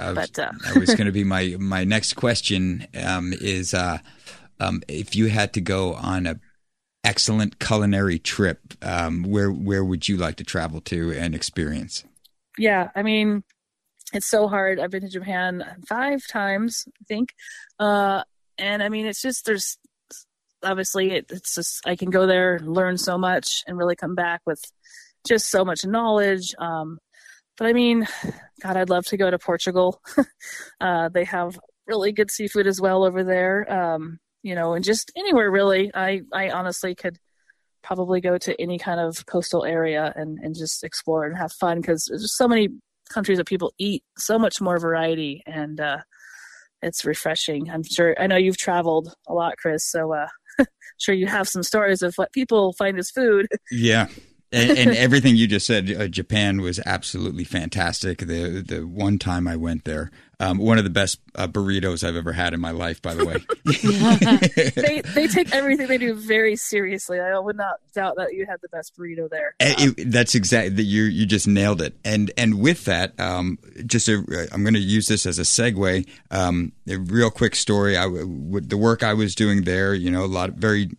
uh, but uh, that was going to be my, my next question um, is uh, um, if you had to go on a excellent culinary trip, um, where, where would you like to travel to and experience? Yeah. I mean, it's so hard. I've been to Japan five times, I think. Uh, and I mean, it's just, there's obviously it, it's just, I can go there, learn so much and really come back with just so much knowledge. Um, But I mean, God, I'd love to go to Portugal. uh, they have really good seafood as well over there. Um, you know, and just anywhere really. I, I honestly could probably go to any kind of coastal area and, and just explore and have fun, because there's just so many countries that people eat, so much more variety, and uh, it's refreshing. I'm sure. I know you've traveled a lot, Chris, so uh, I'm sure you have some stories of what people find as food. Yeah. and, and everything you just said, uh, Japan was absolutely fantastic. The the one time I went there, um, one of the best uh, burritos I've ever had in my life, by the way. they they take everything they do very seriously. I would not doubt that you had the best burrito there. Um, it, that's exactly you. You just nailed it. And and with that, um, just a, I'm going to use this as a segue. Um, a real quick story. I with the work I was doing there, you know, a lot of very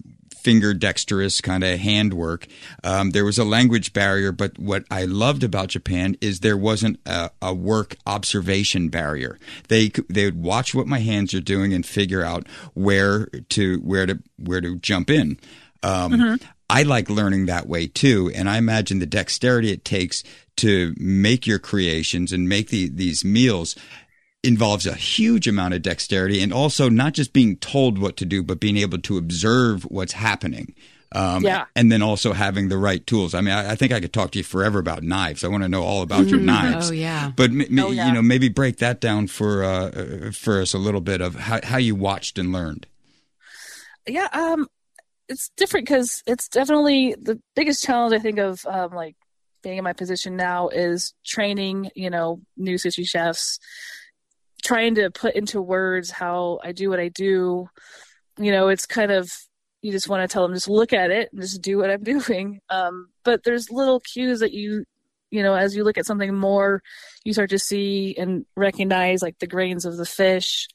finger dexterous kind of handwork. Um, there was a language barrier, but what I loved about Japan is there wasn't a, a work observation barrier. They they would watch what my hands are doing and figure out where to where to where to jump in. Um, mm-hmm. I like learning that way too, and I imagine the dexterity it takes to make your creations and make the, these meals involves a huge amount of dexterity, and also not just being told what to do, but being able to observe what's happening. Um, yeah. And then also having the right tools. I mean, I, I think I could talk to you forever about knives. I want to know all about mm, your knives. Oh, yeah. But, m- oh, yeah. you know, maybe break that down for uh, for us a little bit of how, how you watched and learned. Yeah. Um, it's different because it's definitely the biggest challenge, I think, of um, like being in my position now is training, you know, new sushi chefs, trying to put into words how I do what I do. You know, it's kind of, you just want to tell them, just look at it and just do what I'm doing. Um, but there's little cues that you, you know, as you look at something more, you start to see and recognize like the grains of the fish,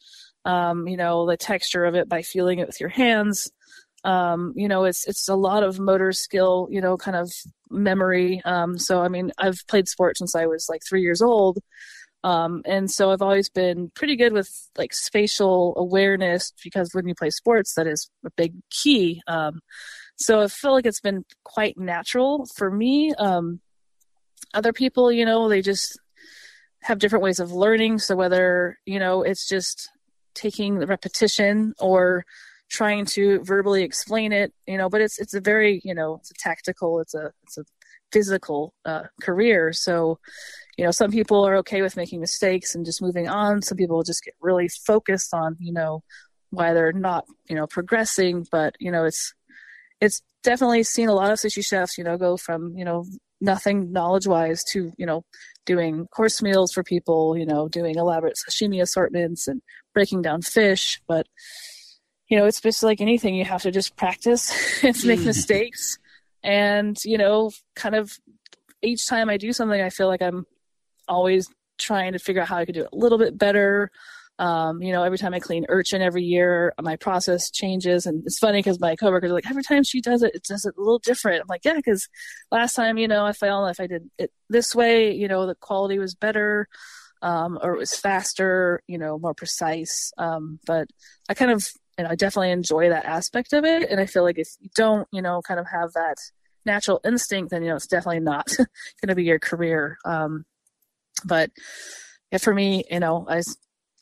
um, you know, the texture of it by feeling it with your hands. Um, you know, it's, it's a lot of motor skill, you know, kind of memory. Um, so, I mean, I've played sports since I was like three years old. Um, and so I've always been pretty good with like spatial awareness, because when you play sports, that is a big key. Um, so I feel like it's been quite natural for me. Um, other people, you know, they just, have different ways of learning. So whether, you know, it's just taking the repetition or trying to verbally explain it, you know, but it's, it's a very, you know, it's a tactical, it's a, it's a physical uh, career. So, you know, some people are okay with making mistakes and just moving on. Some people just get really focused on, you know, why they're not, you know, progressing, but, you know, it's, it's definitely seen a lot of sushi chefs, you know, go from, you know, nothing knowledge wise to, you know, doing course meals for people, you know, doing elaborate sashimi assortments and breaking down fish. But, you know, it's just like anything, you have to just practice and make mistakes. And, you know, kind of each time I do something, I feel like I'm always trying to figure out how I could do it a little bit better. Um, you know, every time I clean urchin every year, my process changes. And it's funny because my coworkers are like, every time she does it, it does it a little different. I'm like, yeah, because last time, you know, I found if I did it this way, you know, the quality was better, um, or it was faster, you know, more precise. Um, but I kind of, you know, I definitely enjoy that aspect of it. And I feel like if you don't, you know, kind of have that natural instinct, then, you know, it's definitely not going to be your career. Um, but yeah, for me, you know, I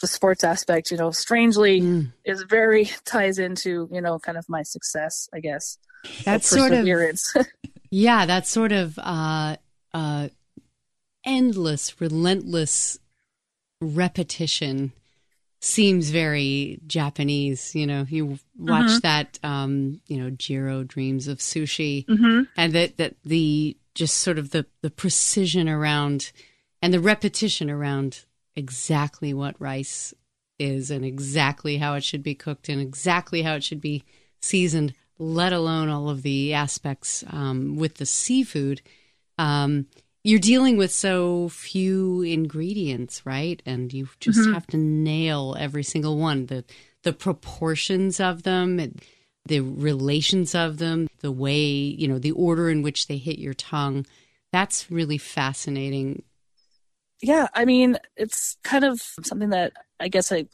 the sports aspect, you know, strangely mm. is very ties into, you know, kind of my success, I guess. That's sort of, yeah, that sort of uh, uh, endless, relentless repetition seems very Japanese. You know, you watch mm-hmm. that, um, you know, Jiro Dreams of Sushi mm-hmm. and that, that the, just sort of the, the precision around and the repetition around exactly what rice is and exactly how it should be cooked and exactly how it should be seasoned, let alone all of the aspects um, with the seafood. Um, you're dealing with so few ingredients, right? And you just mm-hmm. have to nail every single one, the the proportions of them, the relations of them, the way, you know, the order in which they hit your tongue. That's really fascinating. Yeah, I mean, it's kind of something that I guess I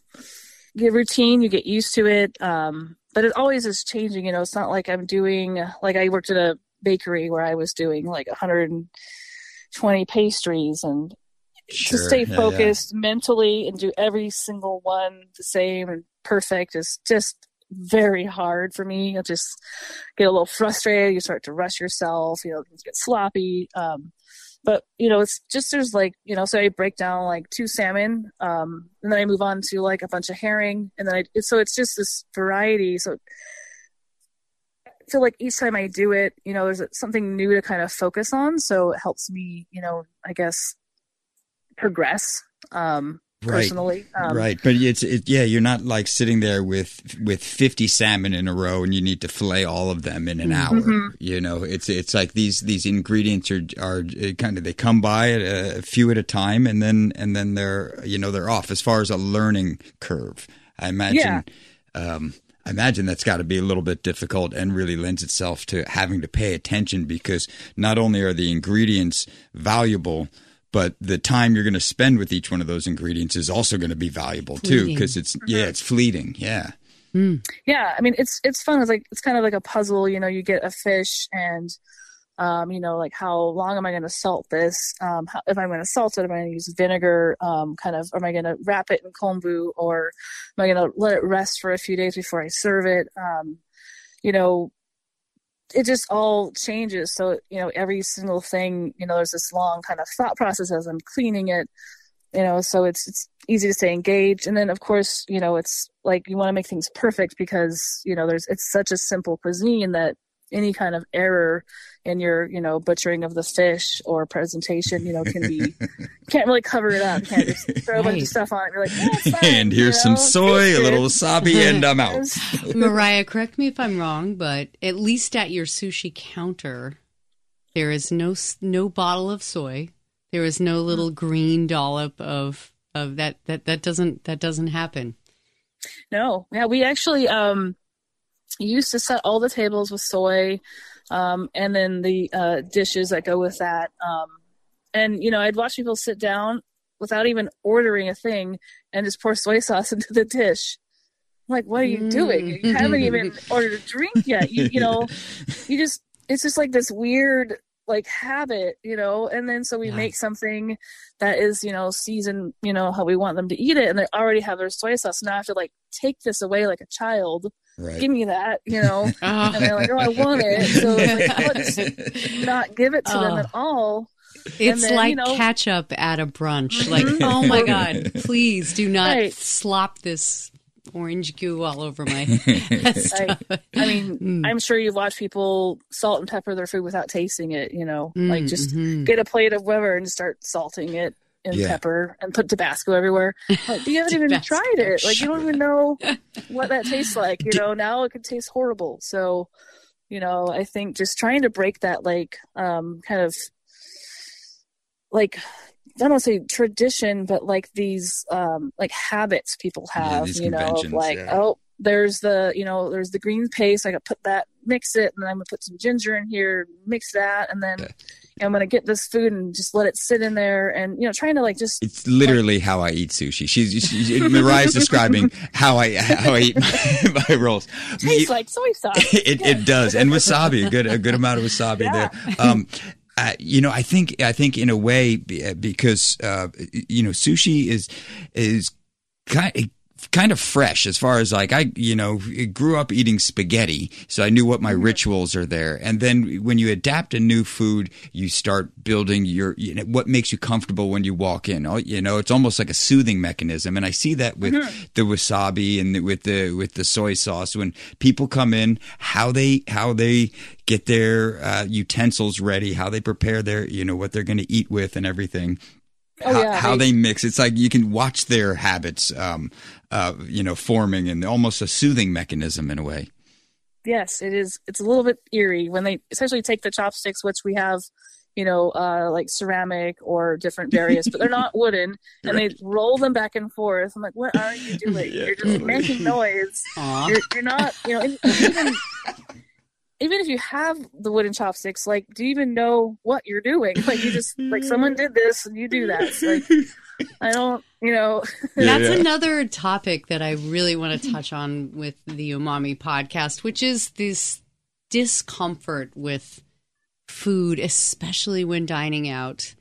get routine, you get used to it, um, but it always is changing. You know, it's not like I'm doing, like I worked at a bakery where I was doing like one hundred twenty pastries and sure, to stay yeah, focused yeah. mentally and do every single one the same and perfect is just very hard for me. I just get a little frustrated. You start to rush yourself, you know, things get sloppy. Um, But, you know, it's just there's like, you know, so I break down like two salmon um, and then I move on to like a bunch of herring. And then I, so it's just this variety. So I feel like each time I do it, you know, there's something new to kind of focus on. So it helps me, you know, I guess, progress um, right. personally. Um, right. But it's, it, yeah, you're not like sitting there with, with fifty salmon in a row and you need to fillet all of them in an hour. Mm-hmm. You know, it's, it's like these, these ingredients are, are kind of, they come by a, a few at a time and then, and then they're, you know, they're off as far as a learning curve. I imagine, yeah. um, I imagine that's got to be a little bit difficult and really lends itself to having to pay attention because not only are the ingredients valuable, but the time you're going to spend with each one of those ingredients is also going to be valuable fleeting. too, because it's yeah, it's fleeting. Yeah, mm. yeah. I mean, it's it's fun. It's like it's kind of like a puzzle. You know, you get a fish, and um, you know, like how long am I going to salt this? Um, how, if I'm going to salt it, am I going to use vinegar? Um, kind of, am I going to wrap it in kombu, or am I going to let it rest for a few days before I serve it? Um, you know. It just all changes. So, you know, every single thing, you know, there's this long kind of thought process as I'm cleaning it, you know, so it's, it's easy to stay engaged. And then of course, you know, it's like, you want to make things perfect because, you know, there's, it's such a simple cuisine that any kind of error in your, you know, butchering of the fish or presentation, you know, can be, can't really cover it up. You can't just throw a bunch of stuff on it. You're like, oh, it's fine, and here's you know? some soy, a little wasabi, and I'm out. Mariah, correct me if I'm wrong, but at least at your sushi counter, there is no no bottle of soy. There is no little green dollop of of that that that doesn't that doesn't happen. No, yeah, we actually. Um, used to set all the tables with soy um, and then the uh, dishes that go with that. Um, and, you know, I'd watch people sit down without even ordering a thing and just pour soy sauce into the dish. I'm like, what are you doing? You haven't even ordered a drink yet. You, you know, you just, it's just like this weird like have it, you know, and then so we yeah. make something that is, you know, seasoned, you know, how we want them to eat it, and they already have their soy sauce. Now I have to like take this away like a child. Right. Give me that, you know. oh. And they're like, oh, I want it. So it's like, oh, just not give it to oh. them at all. It's then, like you know, ketchup at a brunch. Like, oh my God, please do not right. slop this orange goo all over my stuff. I, I mean, mm. I'm sure you've watched people salt and pepper their food without tasting it, you know, mm, like just mm-hmm. get a plate of whatever and start salting it and yeah. pepper and put Tabasco everywhere. Like, you haven't even tried it. Like, you don't even know what that tastes like, you know, now it could taste horrible. So, you know, I think just trying to break that, like, um, kind of like, I don't want to say tradition, but like these, um, like habits people have, yeah, you know, like, yeah. oh, there's the, you know, there's the green paste. I got to put that, mix it. And then I'm gonna put some ginger in here, mix that. And then yeah. you know, I'm going to get this food and just let it sit in there. And, you know, trying to like, just, it's literally like, how I eat sushi. She's she, Mariah's describing how I, how I eat my, my rolls. It tastes it, like soy sauce. It, yeah. it does. And wasabi, a good, a good amount of wasabi yeah. there. Um, Uh, you know, I think I think in a way because uh, you know sushi is is kind kind of fresh as far as like I you know grew up eating spaghetti, so I knew what my mm-hmm. rituals are there. And then when you adapt a new food, you start building your you know, what makes you comfortable when you walk in. You know, it's almost like a soothing mechanism, and I see that with mm-hmm. the wasabi and the, with the with the soy sauce when people come in, how they how they. get their uh, utensils ready, how they prepare their, you know, what they're going to eat with and everything, oh, how, yeah, how I, they mix. It's like you can watch their habits, um, uh, you know, forming, and almost a soothing mechanism in a way. Yes, it is. It's a little bit eerie when they essentially take the chopsticks, which we have, you know, uh, like ceramic or different various, but they're not wooden, and right. they roll them back and forth. I'm like, what are you doing? Yeah, you're just totally. making noise. You're, you're not, you know, and, and even... Even if you have the wooden chopsticks, like, do you even know what you're doing? Like, you just, like, someone did this and you do that. It's like, I don't, you know. Yeah, that's yeah. another topic that I really want to touch on with the Umami podcast, which is this discomfort with food, especially when dining out.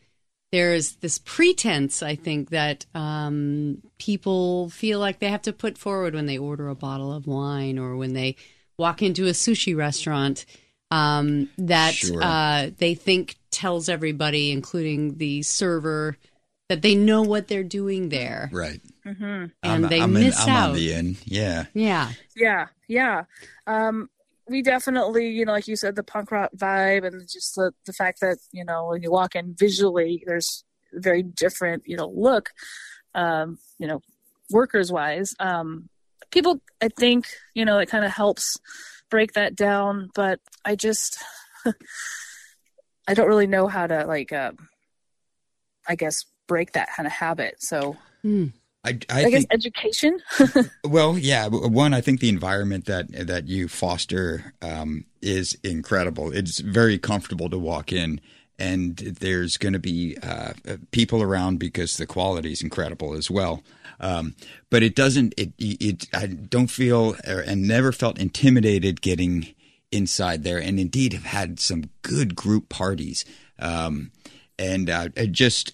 There's this pretense, I think, that um, people feel like they have to put forward when they order a bottle of wine or when they walk into a sushi restaurant um, that sure. uh, they think tells everybody, including the server, that they know what they're doing there. Right. Mm-hmm. And I'm, they I'm miss in, I'm out. I'm on the end. Yeah. Yeah. Yeah. Yeah. Um, we definitely, you know, like you said, the punk rock vibe and just the, the fact that, you know, when you walk in visually, there's a very different, you know, look, um, you know, workers wise. Um People, I think, you know, it kind of helps break that down, but I just, I don't really know how to, like, uh, I guess, break that kind of habit. So, mm. I, I, I think, guess education. Well, yeah. One, I think the environment that, that you foster um, is incredible. It's very comfortable to walk in. And there's going to be uh, people around because the quality is incredible as well. Um, but it doesn't it, – it, I don't feel and never felt intimidated getting inside there, and indeed have had some good group parties. Um, and uh, just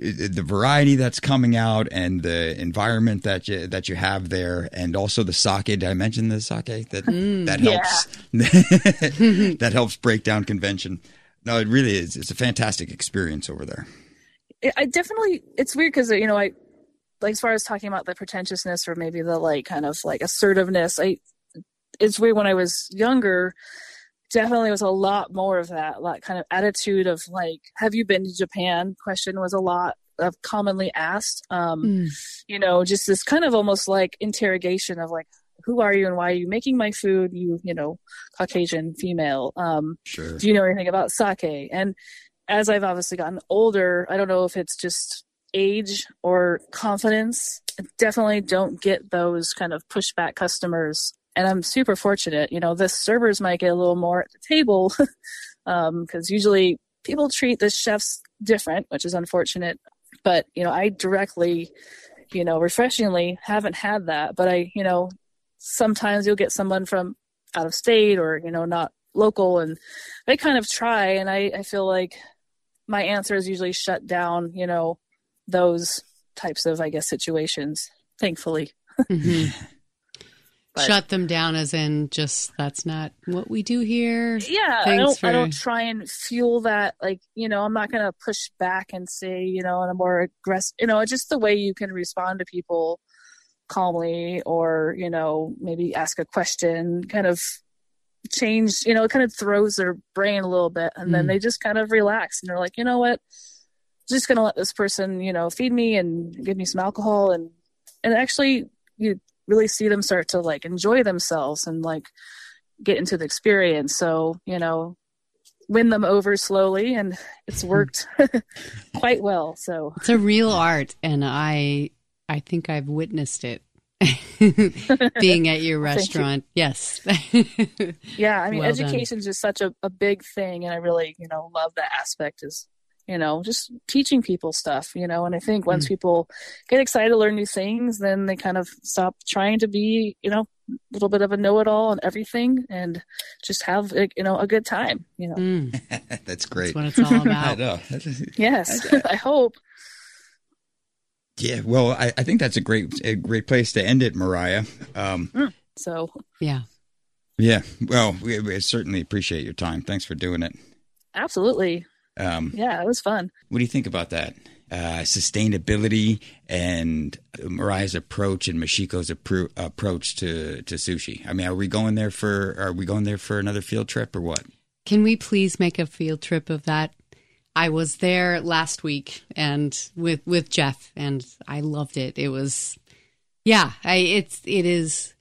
the variety that's coming out and the environment that you, that you have there, and also the sake. Did I mention the sake? That, mm, that helps yeah. That helps break down convention. No, it really is. It's a fantastic experience over there. I definitely, it's weird because, you know, I, like, as far as talking about the pretentiousness or maybe the, like, kind of, like, assertiveness, I, it's weird when I was younger, definitely was a lot more of that, like, kind of attitude of, like, have you been to Japan? Question was a lot of commonly asked, um, mm. you know, just this kind of almost, like, interrogation of, like, who are you and why are you making my food? You, you know, Caucasian female. Um, sure. Do you know anything about sake? And as I've obviously gotten older, I don't know if it's just age or confidence. I definitely don't get those kind of pushback customers. And I'm super fortunate. You know, the servers might get a little more at the table because um, usually people treat the chefs different, which is unfortunate. But, you know, I directly, you know, refreshingly haven't had that. But I, you know, sometimes you'll get someone from out of state or, you know, not local, and I kind of try, and I, I feel like my answers usually shut down, you know, those types of, I guess, situations, thankfully. Mm-hmm. But, shut them down as in just that's not what we do here. Yeah, I don't, for... I don't try and fuel that. Like, you know, I'm not going to push back and say, you know, in a more aggressive, you know, just the way you can respond to people calmly, or, you know, maybe ask a question, kind of change, you know, it kind of throws their brain a little bit, and mm. then they just kind of relax, and they're like, you know what, I'm just going to let this person, you know, feed me and give me some alcohol. And, and actually you really see them start to like enjoy themselves and like get into the experience. So, you know, win them over slowly, and it's worked quite well. So it's a real art. And I, I think I've witnessed it being at your restaurant. You. Yes. Yeah. I mean, well, education is just such a, a big thing. And I really, you know, love that aspect is, you know, just teaching people stuff, you know. And I think once mm. people get excited to learn new things, then they kind of stop trying to be, you know, a little bit of a know-it-all on everything, and just have, a, you know, a good time, you know. Mm. That's great. That's what it's all about. I know. Yes. I, I, I hope. Yeah, well, I, I think that's a great a great place to end it, Mariah. Um, mm, so, yeah. Yeah, well, we, we certainly appreciate your time. Thanks for doing it. Absolutely. Um, yeah, it was fun. What do you think about that? Uh, sustainability and Mariah's approach and Mashiko's appro- approach to, to sushi. I mean, are we going there for are we going there for another field trip or what? Can we please make a field trip of that? I was there last week and with, with Jeff, and I loved it. It was, yeah, I, it's, it is,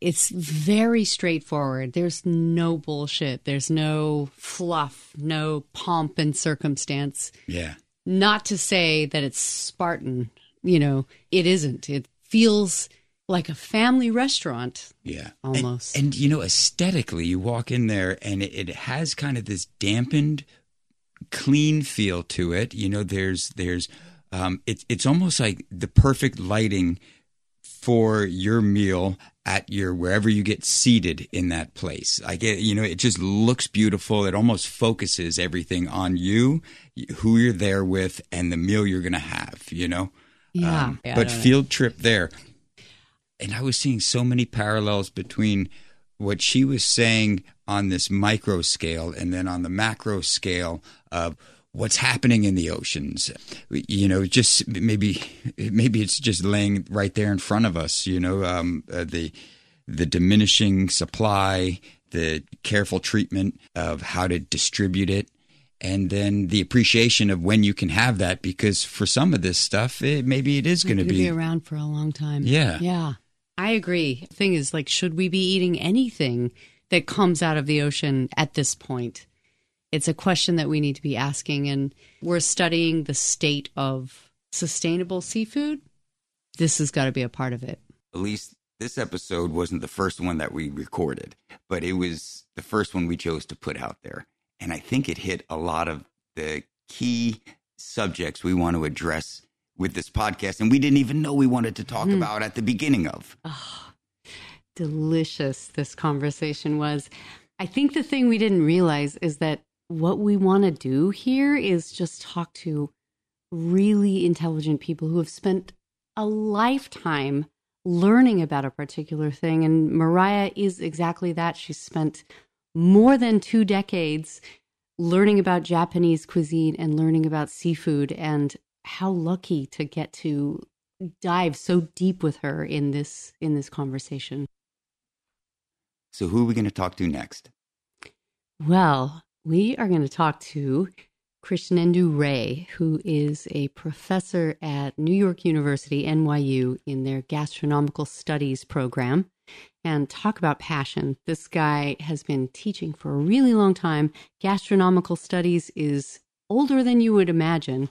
it's very straightforward. There's no bullshit. There's no fluff, no pomp and circumstance. Yeah. Not to say that it's Spartan, you know, it isn't. It feels like a family restaurant. Yeah. Almost. And, and you know, aesthetically, you walk in there and it, it has kind of this dampened, clean feel to it. You know, there's there's um it's it's almost like the perfect lighting for your meal at your wherever you get seated in that place. Like, it, you know, it just looks beautiful. It almost focuses everything on you, who you're there with, and the meal you're gonna have, you know. Yeah, um, yeah but field know. Trip there. And I was seeing so many parallels between what she was saying on this micro scale and then on the macro scale of what's happening in the oceans, you know, just maybe, maybe it's just laying right there in front of us, you know, um, uh, the, the diminishing supply, the careful treatment of how to distribute it. And then the appreciation of when you can have that, because for some of this stuff, it, maybe it is going to be around for a long time. Yeah. Yeah. I agree. The thing is, like, should we be eating anything that comes out of the ocean at this point? It's a question that we need to be asking. And we're studying the state of sustainable seafood. This has got to be a part of it. At least this episode wasn't the first one that we recorded, but it was the first one we chose to put out there. And I think it hit a lot of the key subjects we want to address with this podcast, and we didn't even know we wanted to talk mm. about at the beginning of. Oh, delicious this conversation was. I think the thing we didn't realize is that what we want to do here is just talk to really intelligent people who have spent a lifetime learning about a particular thing. And Mariah is exactly that. She spent more than two decades learning about Japanese cuisine and learning about seafood, and how lucky to get to dive so deep with her in this in this conversation. So who are we going to talk to next? Well, we are going to talk to Krishnendu Ray, who is a professor at New York University, N Y U, in their gastronomical studies program. And talk about passion. This guy has been teaching for a really long time. Gastronomical studies is older than you would imagine.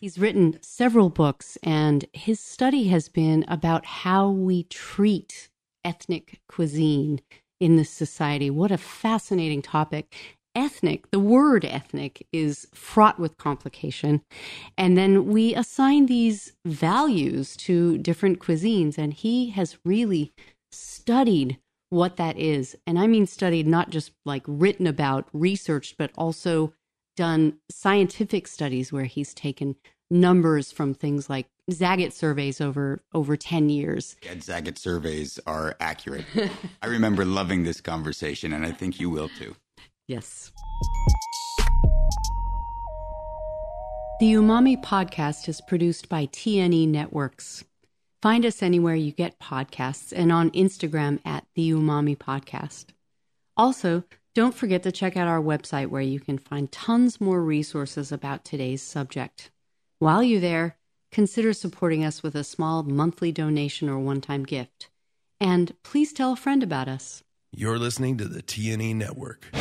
He's written several books, and his study has been about how we treat ethnic cuisine in this society. What a fascinating topic. Ethnic, the word ethnic, is fraught with complication. And then we assign these values to different cuisines, and he has really studied what that is. And I mean studied, not just like written about, researched, but also done scientific studies where he's taken numbers from things like Zagat surveys over over ten years. Yeah, Zagat surveys are accurate. I remember loving this conversation, and I think you will too. Yes. The Umami podcast is produced by T N E Networks. Find us anywhere you get podcasts and on Instagram at The Umami Podcast. Also, don't forget to check out our website where you can find tons more resources about today's subject. While you're there, consider supporting us with a small monthly donation or one-time gift. And please tell a friend about us. You're listening to the T N E Network.